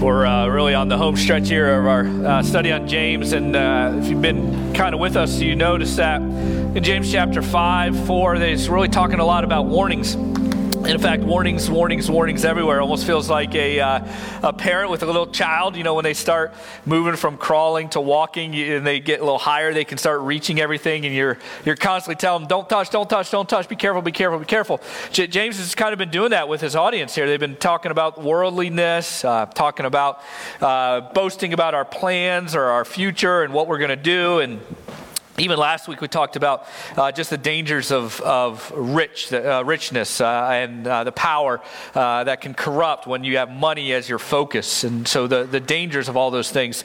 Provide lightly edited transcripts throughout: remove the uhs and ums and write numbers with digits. We're really on the home stretch here of our study on James, and if you've been kind of with us, you notice that in James chapter 5, 4, it's really talking a lot about warnings. In fact, warnings, warnings, warnings everywhere. It almost feels like a parent with a little child, you know, when they start moving from crawling to walking and they get a little higher, they can start reaching everything, and you're constantly telling them, don't touch, don't touch, don't touch, be careful, be careful, be careful. James has kind of been doing that with his audience here. They've been talking about worldliness, talking about boasting about our plans or our future and what we're going to do, and even last week we talked about just the dangers of richness and the power that can corrupt when you have money as your focus, and so the dangers of all those things.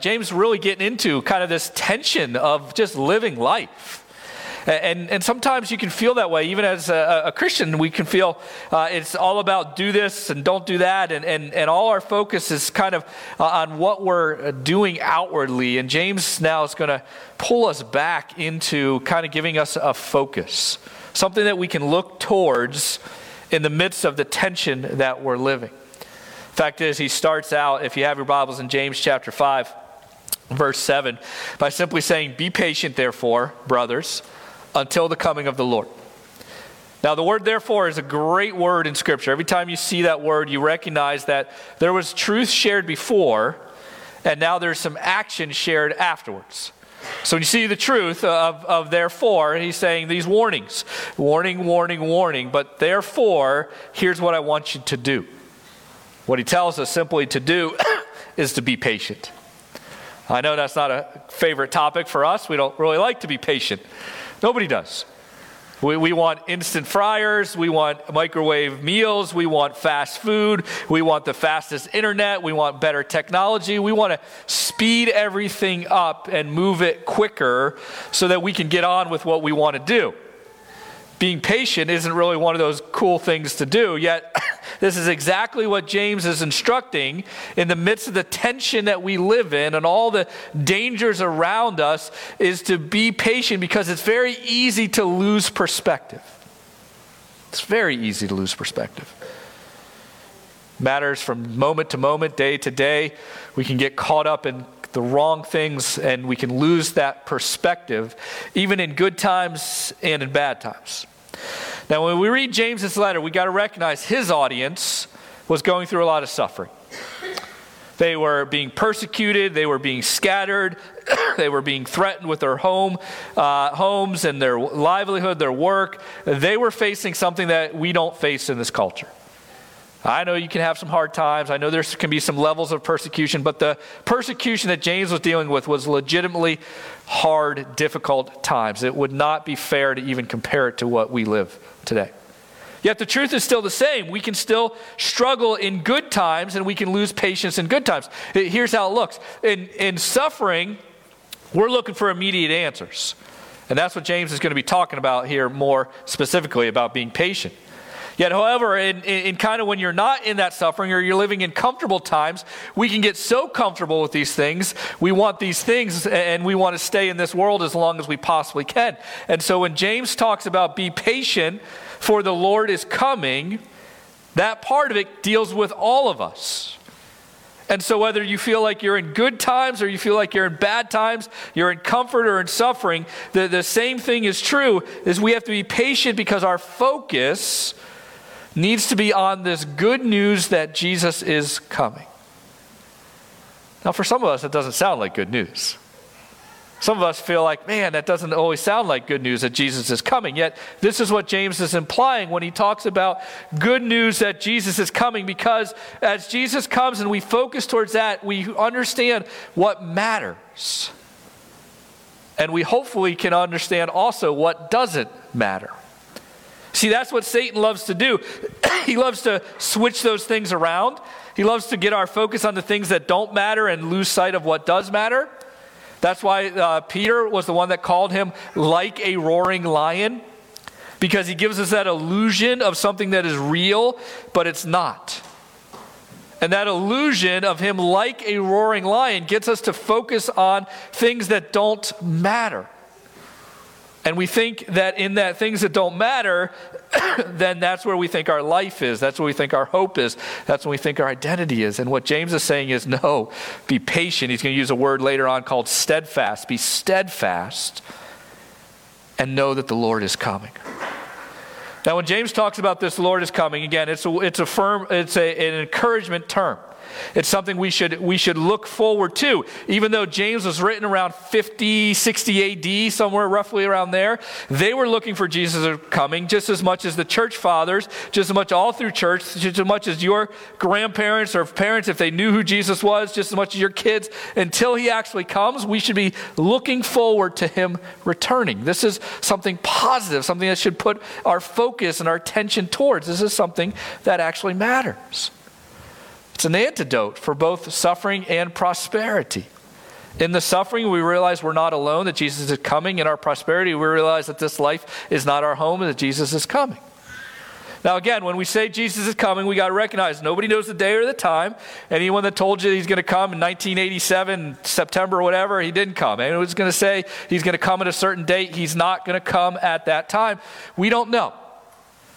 James really getting into kind of this tension of just living life. And sometimes you can feel that way. Even as a Christian, we can feel it's all about do this and don't do that. And all our focus is kind of on what we're doing outwardly. And James now is going to pull us back into kind of giving us a focus, something that we can look towards in the midst of the tension that we're living. Fact is, he starts out, if you have your Bibles, in James chapter 5, verse 7, by simply saying, "Be patient, therefore, brothers, until the coming of the Lord." Now, the word therefore is a great word in Scripture. Every time you see that word, you recognize that there was truth shared before, and now there's some action shared afterwards. So when you see the truth of therefore, he's saying these warnings, warning, warning, warning, but therefore, here's what I want you to do. What he tells us simply to do is to be patient. I know that's not a favorite topic for us. We don't really like to be patient. Nobody does. We want instant fryers, we want microwave meals, we want fast food, we want the fastest internet, we want better technology, we want to speed everything up and move it quicker so that we can get on with what we want to do. Being patient isn't really one of those cool things to do, yet this is exactly what James is instructing in the midst of the tension that we live in and all the dangers around us, is to be patient, because it's very easy to lose perspective. It's very easy to lose perspective. Matters from moment to moment, day to day, we can get caught up in the wrong things and we can lose that perspective, even in good times and in bad times. Now, when we read James's letter, we got to recognize his audience was going through a lot of suffering. They were being persecuted. They were being scattered. They were being threatened with their homes and their livelihood, their work. They were facing something that we don't face in this culture. I know you can have some hard times. I know there can be some levels of persecution, but the persecution that James was dealing with was legitimately hard, difficult times. It would not be fair to even compare it to what we live today. Yet the truth is still the same. We can still struggle in good times, and we can lose patience in good times. Here's how it looks. In suffering, we're looking for immediate answers. And that's what James is going to be talking about here more specifically about being patient. Yet, however, in kind of when you're not in that suffering or you're living in comfortable times, we can get so comfortable with these things. We want these things and we want to stay in this world as long as we possibly can. And so when James talks about be patient, for the Lord is coming, that part of it deals with all of us. And so whether you feel like you're in good times or you feel like you're in bad times, you're in comfort or in suffering, the same thing is true, is we have to be patient because our focus needs to be on this good news that Jesus is coming. Now, for some of us, it doesn't sound like good news. Some of us feel like, man, that doesn't always sound like good news that Jesus is coming. Yet, this is what James is implying when he talks about good news that Jesus is coming, because as Jesus comes and we focus towards that, we understand what matters. And we hopefully can understand also what doesn't matter. See, that's what Satan loves to do. He loves to switch those things around. He loves to get our focus on the things that don't matter and lose sight of what does matter. That's why Peter was the one that called him like a roaring lion, because he gives us that illusion of something that is real, but it's not. And that illusion of him like a roaring lion gets us to focus on things that don't matter. And we think that in that things that don't matter, then that's where we think our life is. That's where we think our hope is. That's where we think our identity is. And what James is saying is, no, be patient. He's going to use a word later on called steadfast. Be steadfast and know that the Lord is coming. Now, when James talks about this, the Lord is coming, again, it's an encouragement term. It's something we should look forward to. Even though James was written around 50, 60 AD, somewhere roughly around there, they were looking for Jesus' coming just as much as the church fathers, just as much all through church, just as much as your grandparents or parents, if they knew who Jesus was, just as much as your kids. Until he actually comes, we should be looking forward to him returning. This is something positive, something that should put our focus and our attention towards. This is something that actually matters. It's an antidote for both suffering and prosperity. In the suffering, we realize we're not alone, that Jesus is coming. In our prosperity, we realize that this life is not our home and that Jesus is coming. Now again, when we say Jesus is coming, we got to recognize nobody knows the day or the time. Anyone that told you he's going to come in 1987, September or whatever, he didn't come. Anyone who's going to say he's going to come at a certain date, he's not going to come at that time. We don't know.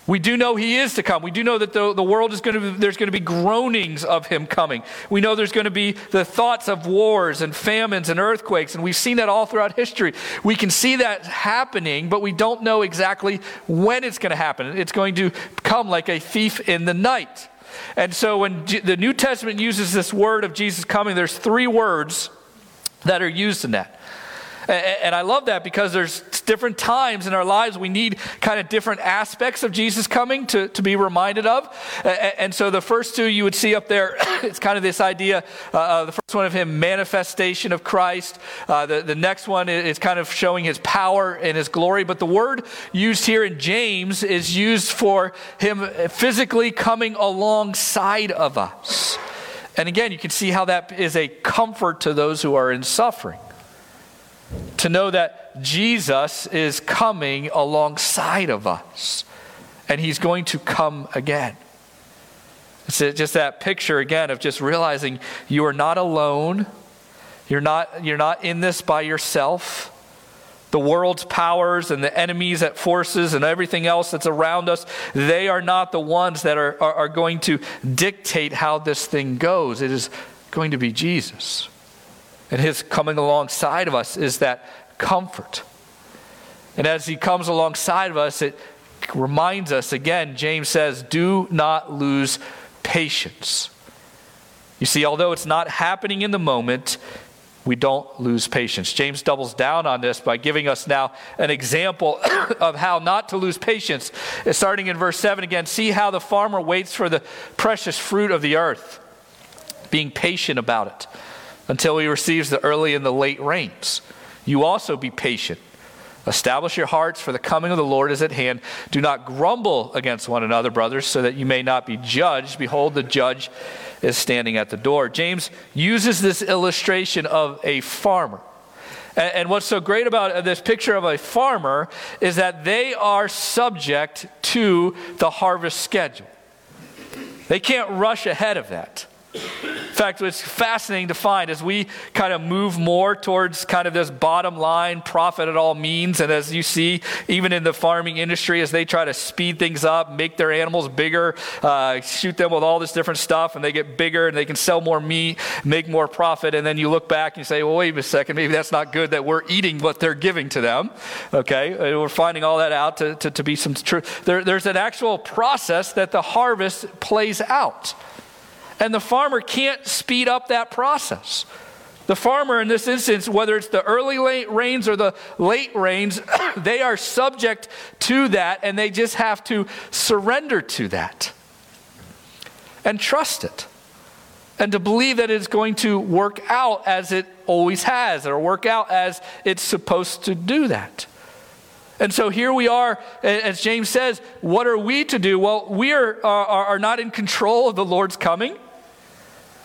We do know he is to come. We do know that the world is going to be, there's going to be groanings of him coming. We know there's going to be the thoughts of wars and famines and earthquakes, and we've seen that all throughout history. We can see that happening, but we don't know exactly when it's going to happen. It's going to come like a thief in the night. And so when the New Testament uses this word of Jesus coming, there's three words that are used in that. And I love that because there's different times in our lives we need kind of different aspects of Jesus coming to be reminded of. And so the first two you would see up there, it's kind of this idea, the first one of him, manifestation of Christ. The next one is kind of showing his power and his glory. But the word used here in James is used for him physically coming alongside of us. And again, you can see how that is a comfort to those who are in suffering. To know that Jesus is coming alongside of us, and he's going to come again. It's just that picture again of just realizing you are not alone. You're not in this by yourself. The world's powers and the enemies at forces and everything else that's around us, they are not the ones that are going to dictate how this thing goes. It is going to be Jesus. And his coming alongside of us is that comfort. And as he comes alongside of us, it reminds us again, James says, do not lose patience. You see, although it's not happening in the moment, we don't lose patience. James doubles down on this by giving us now an example of how not to lose patience. Starting in verse 7 again, see how the farmer waits for the precious fruit of the earth, being patient about it, until he receives the early and the late rains. You also be patient. Establish your hearts, for the coming of the Lord is at hand. Do not grumble against one another, brothers, so that you may not be judged. Behold, the judge is standing at the door. James uses this illustration of a farmer. And what's so great about this picture of a farmer is that they are subject to the harvest schedule. They can't rush ahead of that. In fact, it's fascinating to find as we kind of move more towards kind of this bottom line, profit at all means, and as you see, even in the farming industry, as they try to speed things up, make their animals bigger, shoot them with all this different stuff, and they get bigger, and they can sell more meat, make more profit, and then you look back and you say, well, wait a second, maybe that's not good that we're eating what they're giving to them, okay? And we're finding all that out to be some truth. There's an actual process that the harvest plays out. And the farmer can't speed up that process. The farmer in this instance, whether it's the early rains or the late rains, they are subject to that, and they just have to surrender to that and trust it and to believe that it's going to work out as it always has or work out as it's supposed to do that. And so here we are, as James says, what are we to do? Well, we are not in control of the Lord's coming.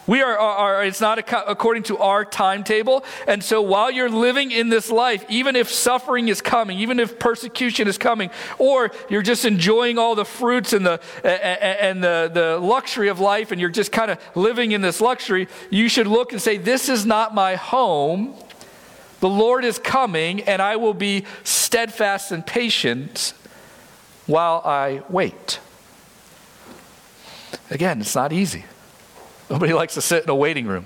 We are it's not according to our timetable. And so while you're living in this life, even if suffering is coming, even if persecution is coming, or you're just enjoying all the fruits and the luxury of life, and you're just kind of living in this luxury, you should look and say, this is not my home. The Lord is coming, and I will be steadfast and patient while I wait. Again, it's not easy. Nobody likes to sit in a waiting room.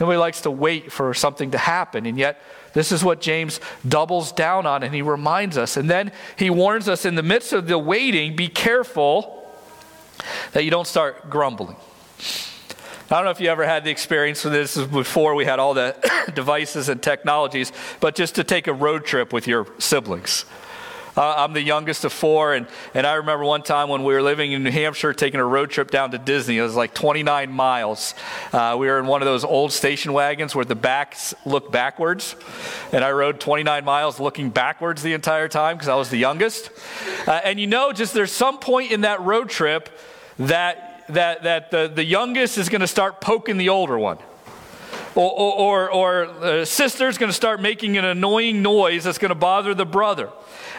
Nobody likes to wait for something to happen. And yet, this is what James doubles down on, and he reminds us. And then he warns us in the midst of the waiting, be careful that you don't start grumbling. I don't know if you ever had the experience with this. This is before we had all the devices and technologies, but just to take a road trip with your siblings. I'm the youngest of four, and I remember one time when we were living in New Hampshire taking a road trip down to Disney. It was like 29 miles. We were in one of those old station wagons where the backs look backwards, and I rode 29 miles looking backwards the entire time because I was the youngest. And you know, just there's some point in that road trip that the youngest is going to start poking the older one. Or sister's going to start making an annoying noise that's going to bother the brother.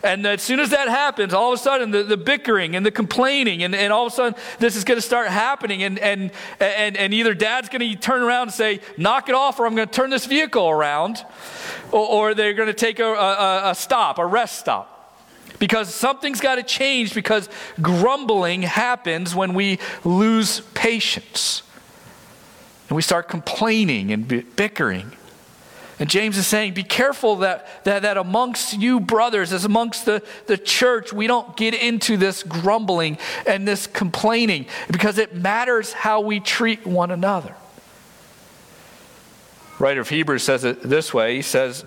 And as soon as that happens, all of a sudden the bickering and the complaining and all of a sudden this is going to start happening and either dad's going to turn around and say, knock it off or I'm going to turn this vehicle around, or they're going to take a rest stop. Because something's got to change, because grumbling happens when we lose patience. And we start complaining and bickering. And James is saying, be careful that amongst you brothers, as amongst the church, we don't get into this grumbling and this complaining, because it matters how we treat one another. The writer of Hebrews says it this way. He says,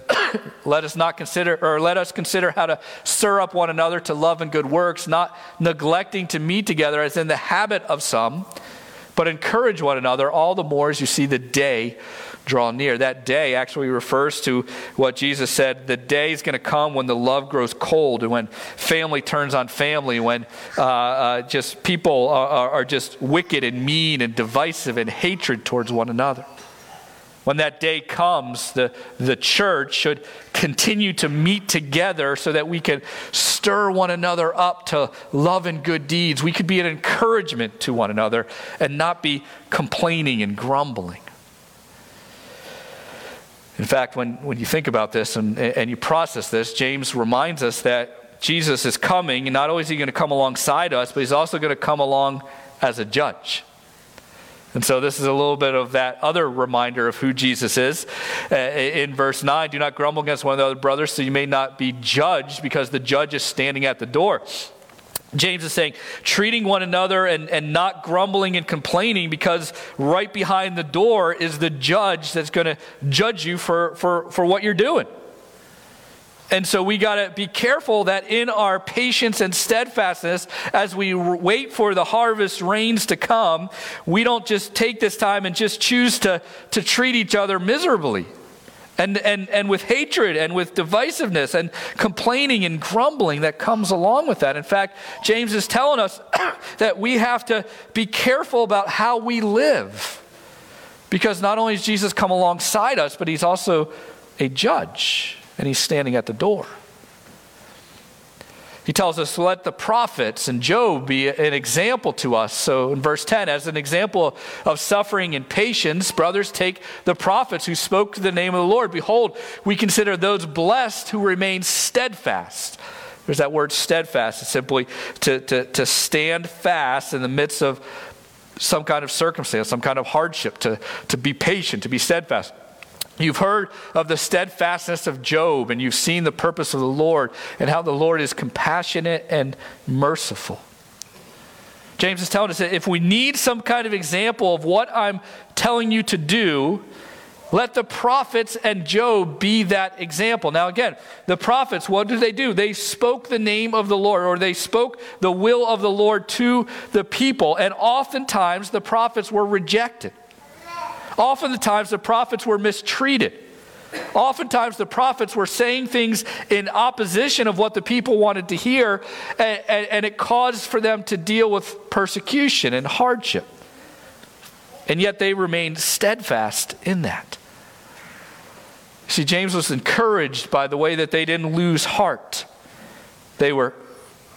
let us consider how to stir up one another to love and good works, not neglecting to meet together as in the habit of some, but encourage one another all the more as you see the day draw near. That day actually refers to what Jesus said. The day is going to come when the love grows cold and when family turns on family, when just people are just wicked and mean and divisive and hatred towards one another. When that day comes, the church should continue to meet together so that we can stir one another up to love and good deeds. We could be an encouragement to one another and not be complaining and grumbling. In fact, when you think about this and you process this, James reminds us that Jesus is coming, and not only is he going to come alongside us, but he's also going to come along as a judge. And so this is a little bit of that other reminder of who Jesus is. In verse 9, do not grumble against one another, brothers, so you may not be judged, because the judge is standing at the door. James is saying, treating one another and not grumbling and complaining, because right behind the door is the judge that's going to judge you for what you're doing. And so we got to be careful that in our patience and steadfastness, as we wait for the harvest rains to come, we don't just take this time and just choose to treat each other miserably and with hatred and with divisiveness and complaining and grumbling that comes along with that. In fact, James is telling us that we have to be careful about how we live, because not only has Jesus come alongside us, but he's also a judge. And he's standing at the door. He tells us, let the prophets and Job be an example to us. So in verse 10, as an example of suffering and patience, brothers, take the prophets who spoke the name of the Lord. Behold, we consider those blessed who remain steadfast. There's that word steadfast. It's simply to stand fast in the midst of some kind of circumstance, some kind of hardship, to be patient, to be steadfast. You've heard of the steadfastness of Job, and you've seen the purpose of the Lord and how the Lord is compassionate and merciful. James is telling us that if we need some kind of example of what I'm telling you to do, let the prophets and Job be that example. Now again, the prophets, what do? They spoke the name of the Lord, or they spoke the will of the Lord to the people, and oftentimes the prophets were rejected. Oftentimes, the prophets were mistreated. Oftentimes, the prophets were saying things in opposition of what the people wanted to hear, and it caused for them to deal with persecution and hardship. And yet, they remained steadfast in that. See, James was encouraged by the way that they didn't lose heart. They were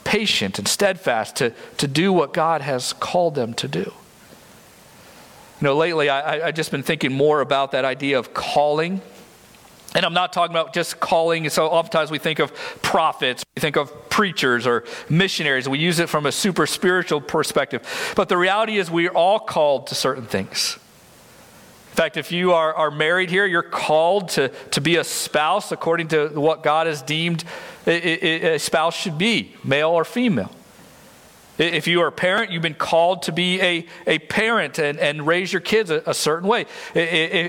patient and steadfast to do what God has called them to do. You know, lately I've just been thinking more about that idea of calling And I'm not talking about just calling. So oftentimes we think of prophets, we think of preachers or missionaries. We use it from a super spiritual perspective. But the reality is we are all called to certain things. In fact, if you are married here, you're called to be a spouse according to what God has deemed a spouse should be, male or female. If you are a parent, you've been called to be a parent and raise your kids a certain way.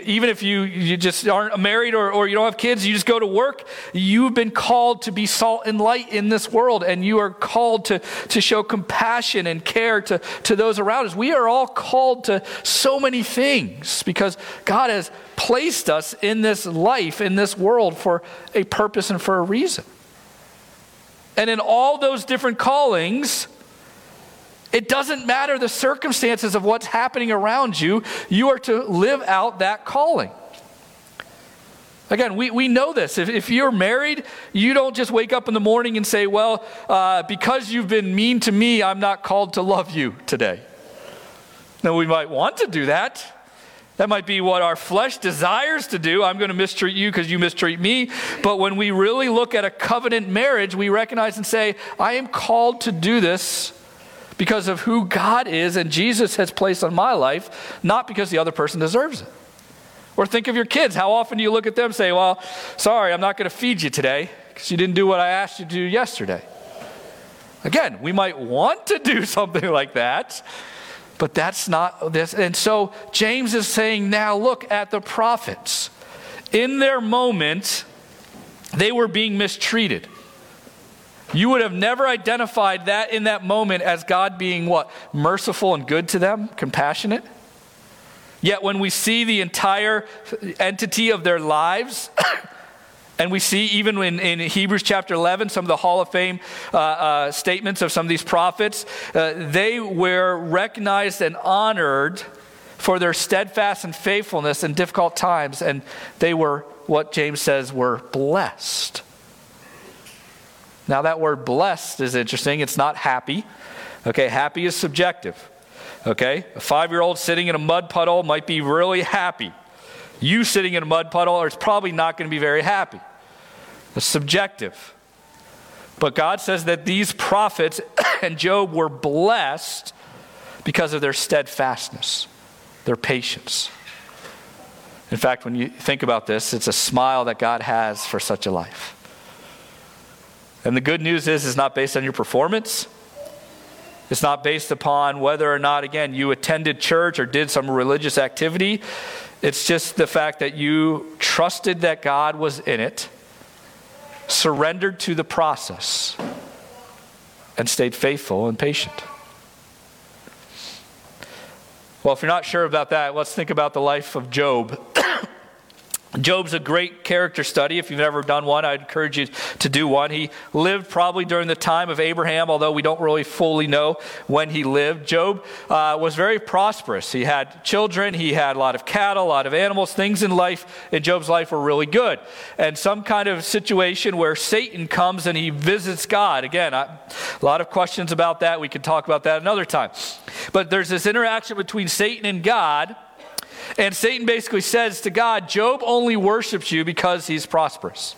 Even if you just aren't married or you don't have kids, you just go to work, you've been called to be salt and light in this world, and you are called to show compassion and care to those around us. We are all called to so many things because God has placed us in this life, in this world, for a purpose and for a reason. And in all those different callings, it doesn't matter the circumstances of what's happening around you. You are to live out that calling. Again, we know this. If you're married, you don't just wake up in the morning and say, well, because you've been mean to me, I'm not called to love you today. Now, we might want to do that. That might be what our flesh desires to do. I'm going to mistreat you because you mistreat me. But when we really look at a covenant marriage, we recognize and say, I am called to do this because of who God is and Jesus has placed on my life, not because the other person deserves it. Or think of your kids. How often do you look at them and say, well, sorry, I'm not going to feed you today because you didn't do what I asked you to do yesterday? Again, we might want to do something like that, but that's not this. And so James is saying, now look at the prophets. In their moment, they were being mistreated. You would have never identified that in that moment as God being what? Merciful and good to them, compassionate. Yet when we see the entire entity of their lives, and we see even in Hebrews chapter 11, some of the Hall of Fame statements of some of these prophets, they were recognized and honored for their steadfast and faithfulness in difficult times. And they were, what James says, were blessed. Now that word blessed is interesting. It's not happy. Okay, happy is subjective. Okay, a 5-year-old sitting in a mud puddle might be really happy. You sitting in a mud puddle is probably not going to be very happy. It's subjective. But God says that these prophets and Job were blessed because of their steadfastness, their patience. In fact, when you think about this, it's a smile that God has for such a life. And the good news is it's not based on your performance. It's not based upon whether or not, again, you attended church or did some religious activity. It's just the fact that you trusted that God was in it, surrendered to the process, and stayed faithful and patient. Well, if you're not sure about that, let's think about the life of Job. Job's a great character study. If you've never done one, I'd encourage you to do one. He lived probably during the time of Abraham, although we don't really fully know when he lived. Job was very prosperous. He had children. He had a lot of cattle, a lot of animals. Things in life, in Job's life, were really good. And some kind of situation where Satan comes and he visits God. Again, a lot of questions about that. We could talk about that another time. But there's this interaction between Satan and God. And Satan basically says to God, Job only worships you because he's prosperous.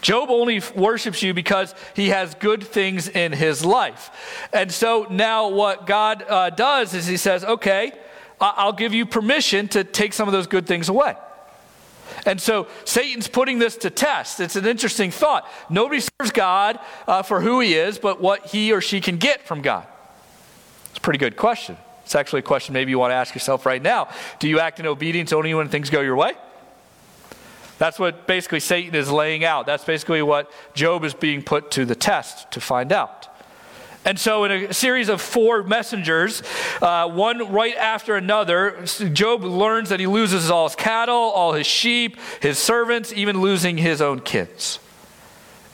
Job only worships you because he has good things in his life. And so now what God does is he says, okay, I'll give you permission to take some of those good things away. And so Satan's putting this to test. It's an interesting thought. Nobody serves God for who he is, but what he or she can get from God. It's a pretty good question. It's actually a question maybe you want to ask yourself right now. Do you act in obedience only when things go your way? That's what basically Satan is laying out. That's basically what Job is being put to the test to find out. And so in a series of 4 messengers, one right after another, Job learns that he loses all his cattle, all his sheep, his servants, even losing his own kids.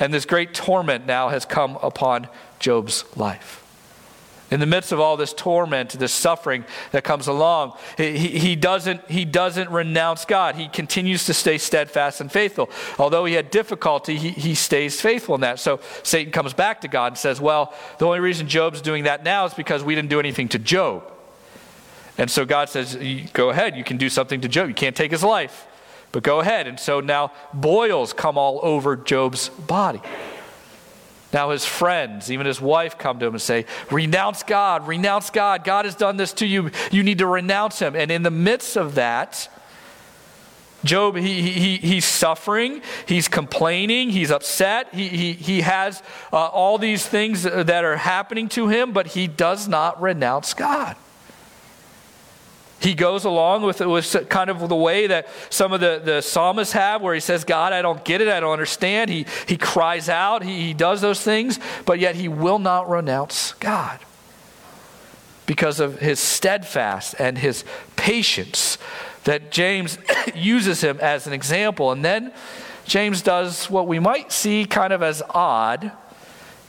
And this great torment now has come upon Job's life. In the midst of all this torment, this suffering that comes along, he doesn't renounce God. He continues to stay steadfast and faithful. Although he had difficulty, he stays faithful in that. So Satan comes back to God and says, well, the only reason Job's doing that now is because we didn't do anything to Job. And so God says, go ahead, you can do something to Job. You can't take his life. But go ahead. And so now boils come all over Job's body. Now his friends, even his wife, come to him and say, renounce God, renounce God. God has done this to you. You need to renounce him. And in the midst of that, Job, he's suffering, he's complaining, he's upset, he has all these things that are happening to him, but he does not renounce God. He goes along with kind of the way that some of the psalmists have, where he says, God, I don't get it, I don't understand. He cries out, he does those things, but yet he will not renounce God, because of his steadfast and his patience, that James uses him as an example. And then James does what we might see kind of as odd.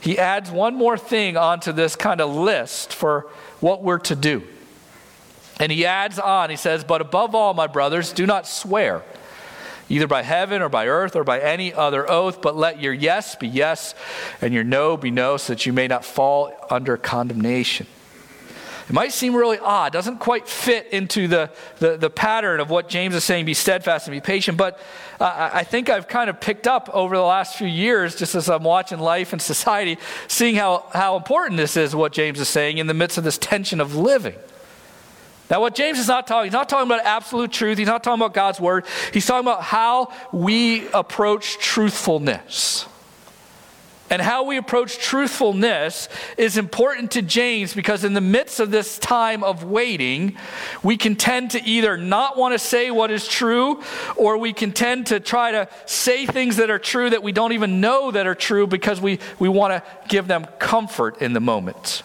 He adds one more thing onto this kind of list for what we're to do. And he adds on, he says, but above all, my brothers, do not swear, either by heaven or by earth or by any other oath, but let your yes be yes and your no be no, so that you may not fall under condemnation. It might seem really odd, doesn't quite fit into the pattern of what James is saying, be steadfast and be patient, but I think I've kind of picked up over the last few years, just as I'm watching life and society, seeing how important this is, what James is saying in the midst of this tension of living. Now what James is not talking, he's not talking about absolute truth, he's not talking about God's word, he's talking about how we approach truthfulness. And how we approach truthfulness is important to James, because in the midst of this time of waiting, we can tend to either not want to say what is true, or we can tend to try to say things that are true that we don't even know that are true, because we want to give them comfort in the moment.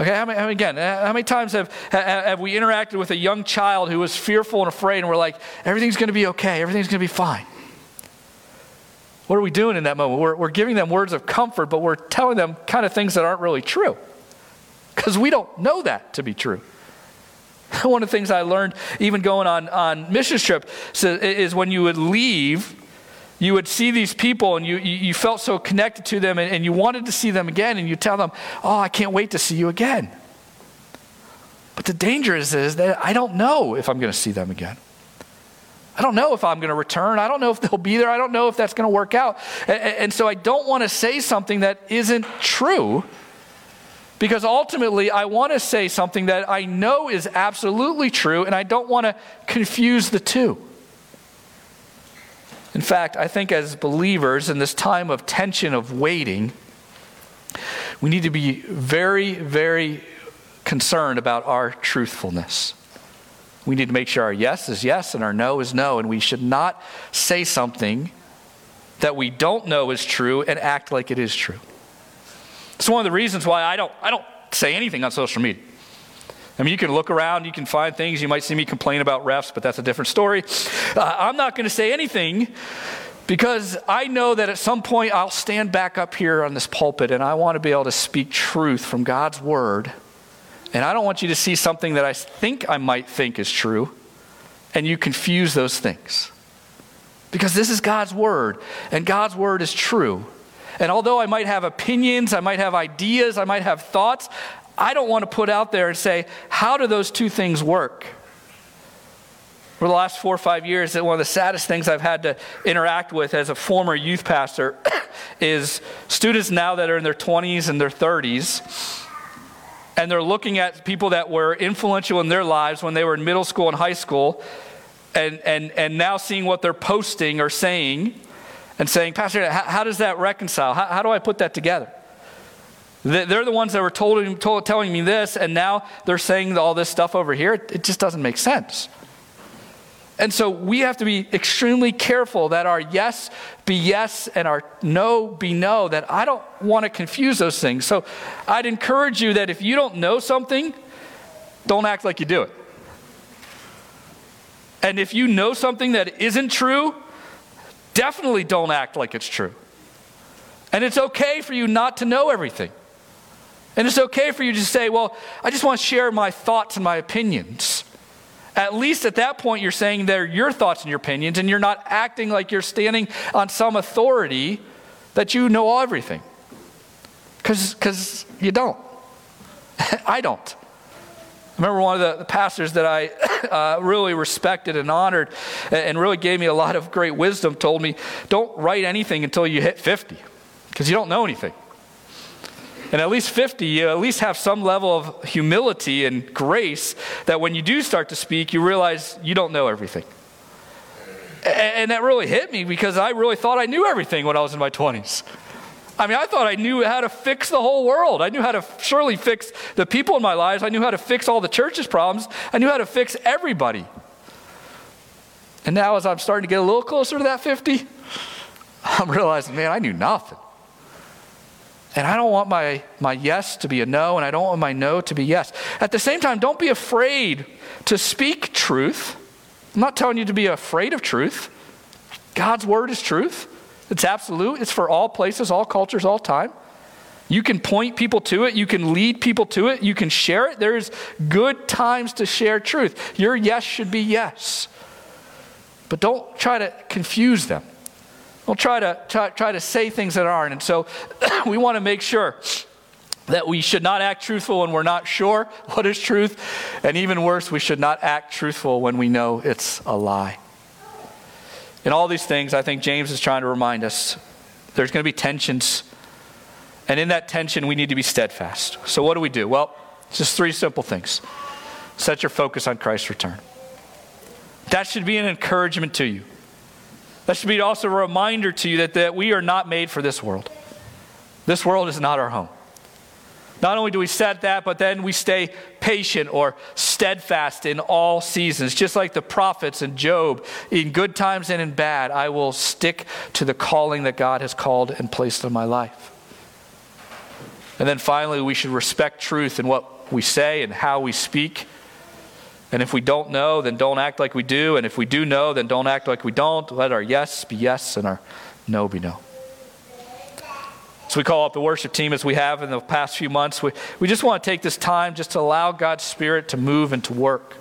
Okay, how many times have we interacted with a young child who was fearful and afraid, and we're like, everything's going to be okay, everything's going to be fine. What are we doing in that moment? We're giving them words of comfort, but we're telling them kind of things that aren't really true, because we don't know that to be true. One of the things I learned even going on mission trip is when you would leave, you would see these people and you felt so connected to them and you wanted to see them again, and you tell them, oh, I can't wait to see you again. But the danger is that I don't know if I'm going to see them again. I don't know if I'm going to return. I don't know if they'll be there. I don't know if that's going to work out. And so I don't want to say something that isn't true, because ultimately I want to say something that I know is absolutely true, and I don't want to confuse the two. In fact, I think as believers in this time of tension, of waiting, we need to be very, very concerned about our truthfulness. We need to make sure our yes is yes and our no is no, and we should not say something that we don't know is true and act like it is true. It's one of the reasons why I don't say anything on social media. I mean, you can look around, you can find things, you might see me complain about refs, but that's a different story. I'm not going to say anything, because I know that at some point I'll stand back up here on this pulpit, and I want to be able to speak truth from God's word. And I don't want you to see something that I think I might think is true, and you confuse those things. Because this is God's word, and God's word is true. And although I might have opinions, I might have ideas, I might have thoughts, I don't want to put out there and say, how do those two things work? For the last 4 or 5 years, one of the saddest things I've had to interact with as a former youth pastor is students now that are in their 20s and their 30s, and they're looking at people that were influential in their lives when they were in middle school and high school, and now seeing what they're posting or saying, and saying, Pastor, how does that reconcile? How do I put that together? They're the ones that were telling me this, and now they're saying all this stuff over here. It just doesn't make sense. And so we have to be extremely careful that our yes be yes and our no be no, that I don't want to confuse those things. So I'd encourage you that if you don't know something, don't act like you do it. And if you know something that isn't true, definitely don't act like it's true. And it's okay for you not to know everything. And it's okay for you to say, well, I just want to share my thoughts and my opinions. At least at that point, you're saying they're your thoughts and your opinions, and you're not acting like you're standing on some authority that you know everything. Because you don't. I don't. I remember one of the pastors that I really respected and honored and really gave me a lot of great wisdom, told me, don't write anything until you hit 50 because you don't know anything. And at least 50, you at least have some level of humility and grace that when you do start to speak, you realize you don't know everything. And that really hit me because I really thought I knew everything when I was in my 20s. I mean, I thought I knew how to fix the whole world. I knew how to surely fix the people in my lives. I knew how to fix all the church's problems. I knew how to fix everybody. And now as I'm starting to get a little closer to that 50, I'm realizing, man, I knew nothing. And I don't want my yes to be a no, and I don't want my no to be yes. At the same time, don't be afraid to speak truth. I'm not telling you to be afraid of truth. God's word is truth. It's absolute. It's for all places, all cultures, all time. You can point people to it. You can lead people to it. You can share it. There's good times to share truth. Your yes should be yes. But don't try to confuse them. Don't try to say things that aren't. And so we want to make sure that we should not act truthful when we're not sure what is truth. And even worse, we should not act truthful when we know it's a lie. In all these things, I think James is trying to remind us there's going to be tensions. And in that tension, we need to be steadfast. So what do we do? Well, it's just three simple things. Set your focus on Christ's return. That should be an encouragement to you. That should be also a reminder to you that we are not made for this world. This world is not our home. Not only do we set that, but then we stay patient or steadfast in all seasons. Just like the prophets and Job, in good times and in bad, I will stick to the calling that God has called and placed on my life. And then finally, we should respect truth in what we say and how we speak. And if we don't know, then don't act like we do. And if we do know, then don't act like we don't. Let our yes be yes and our no be no. So we call up the worship team as we have in the past few months. We just want to take this time just to allow God's Spirit to move and to work.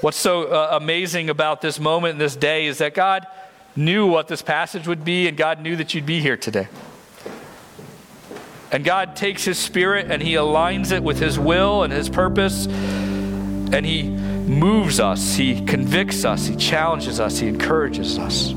What's so amazing about this moment and this day is that God knew what this passage would be, and God knew that you'd be here today. And God takes His Spirit and He aligns it with His will and His purpose. And He moves us, He convicts us, He challenges us, He encourages us.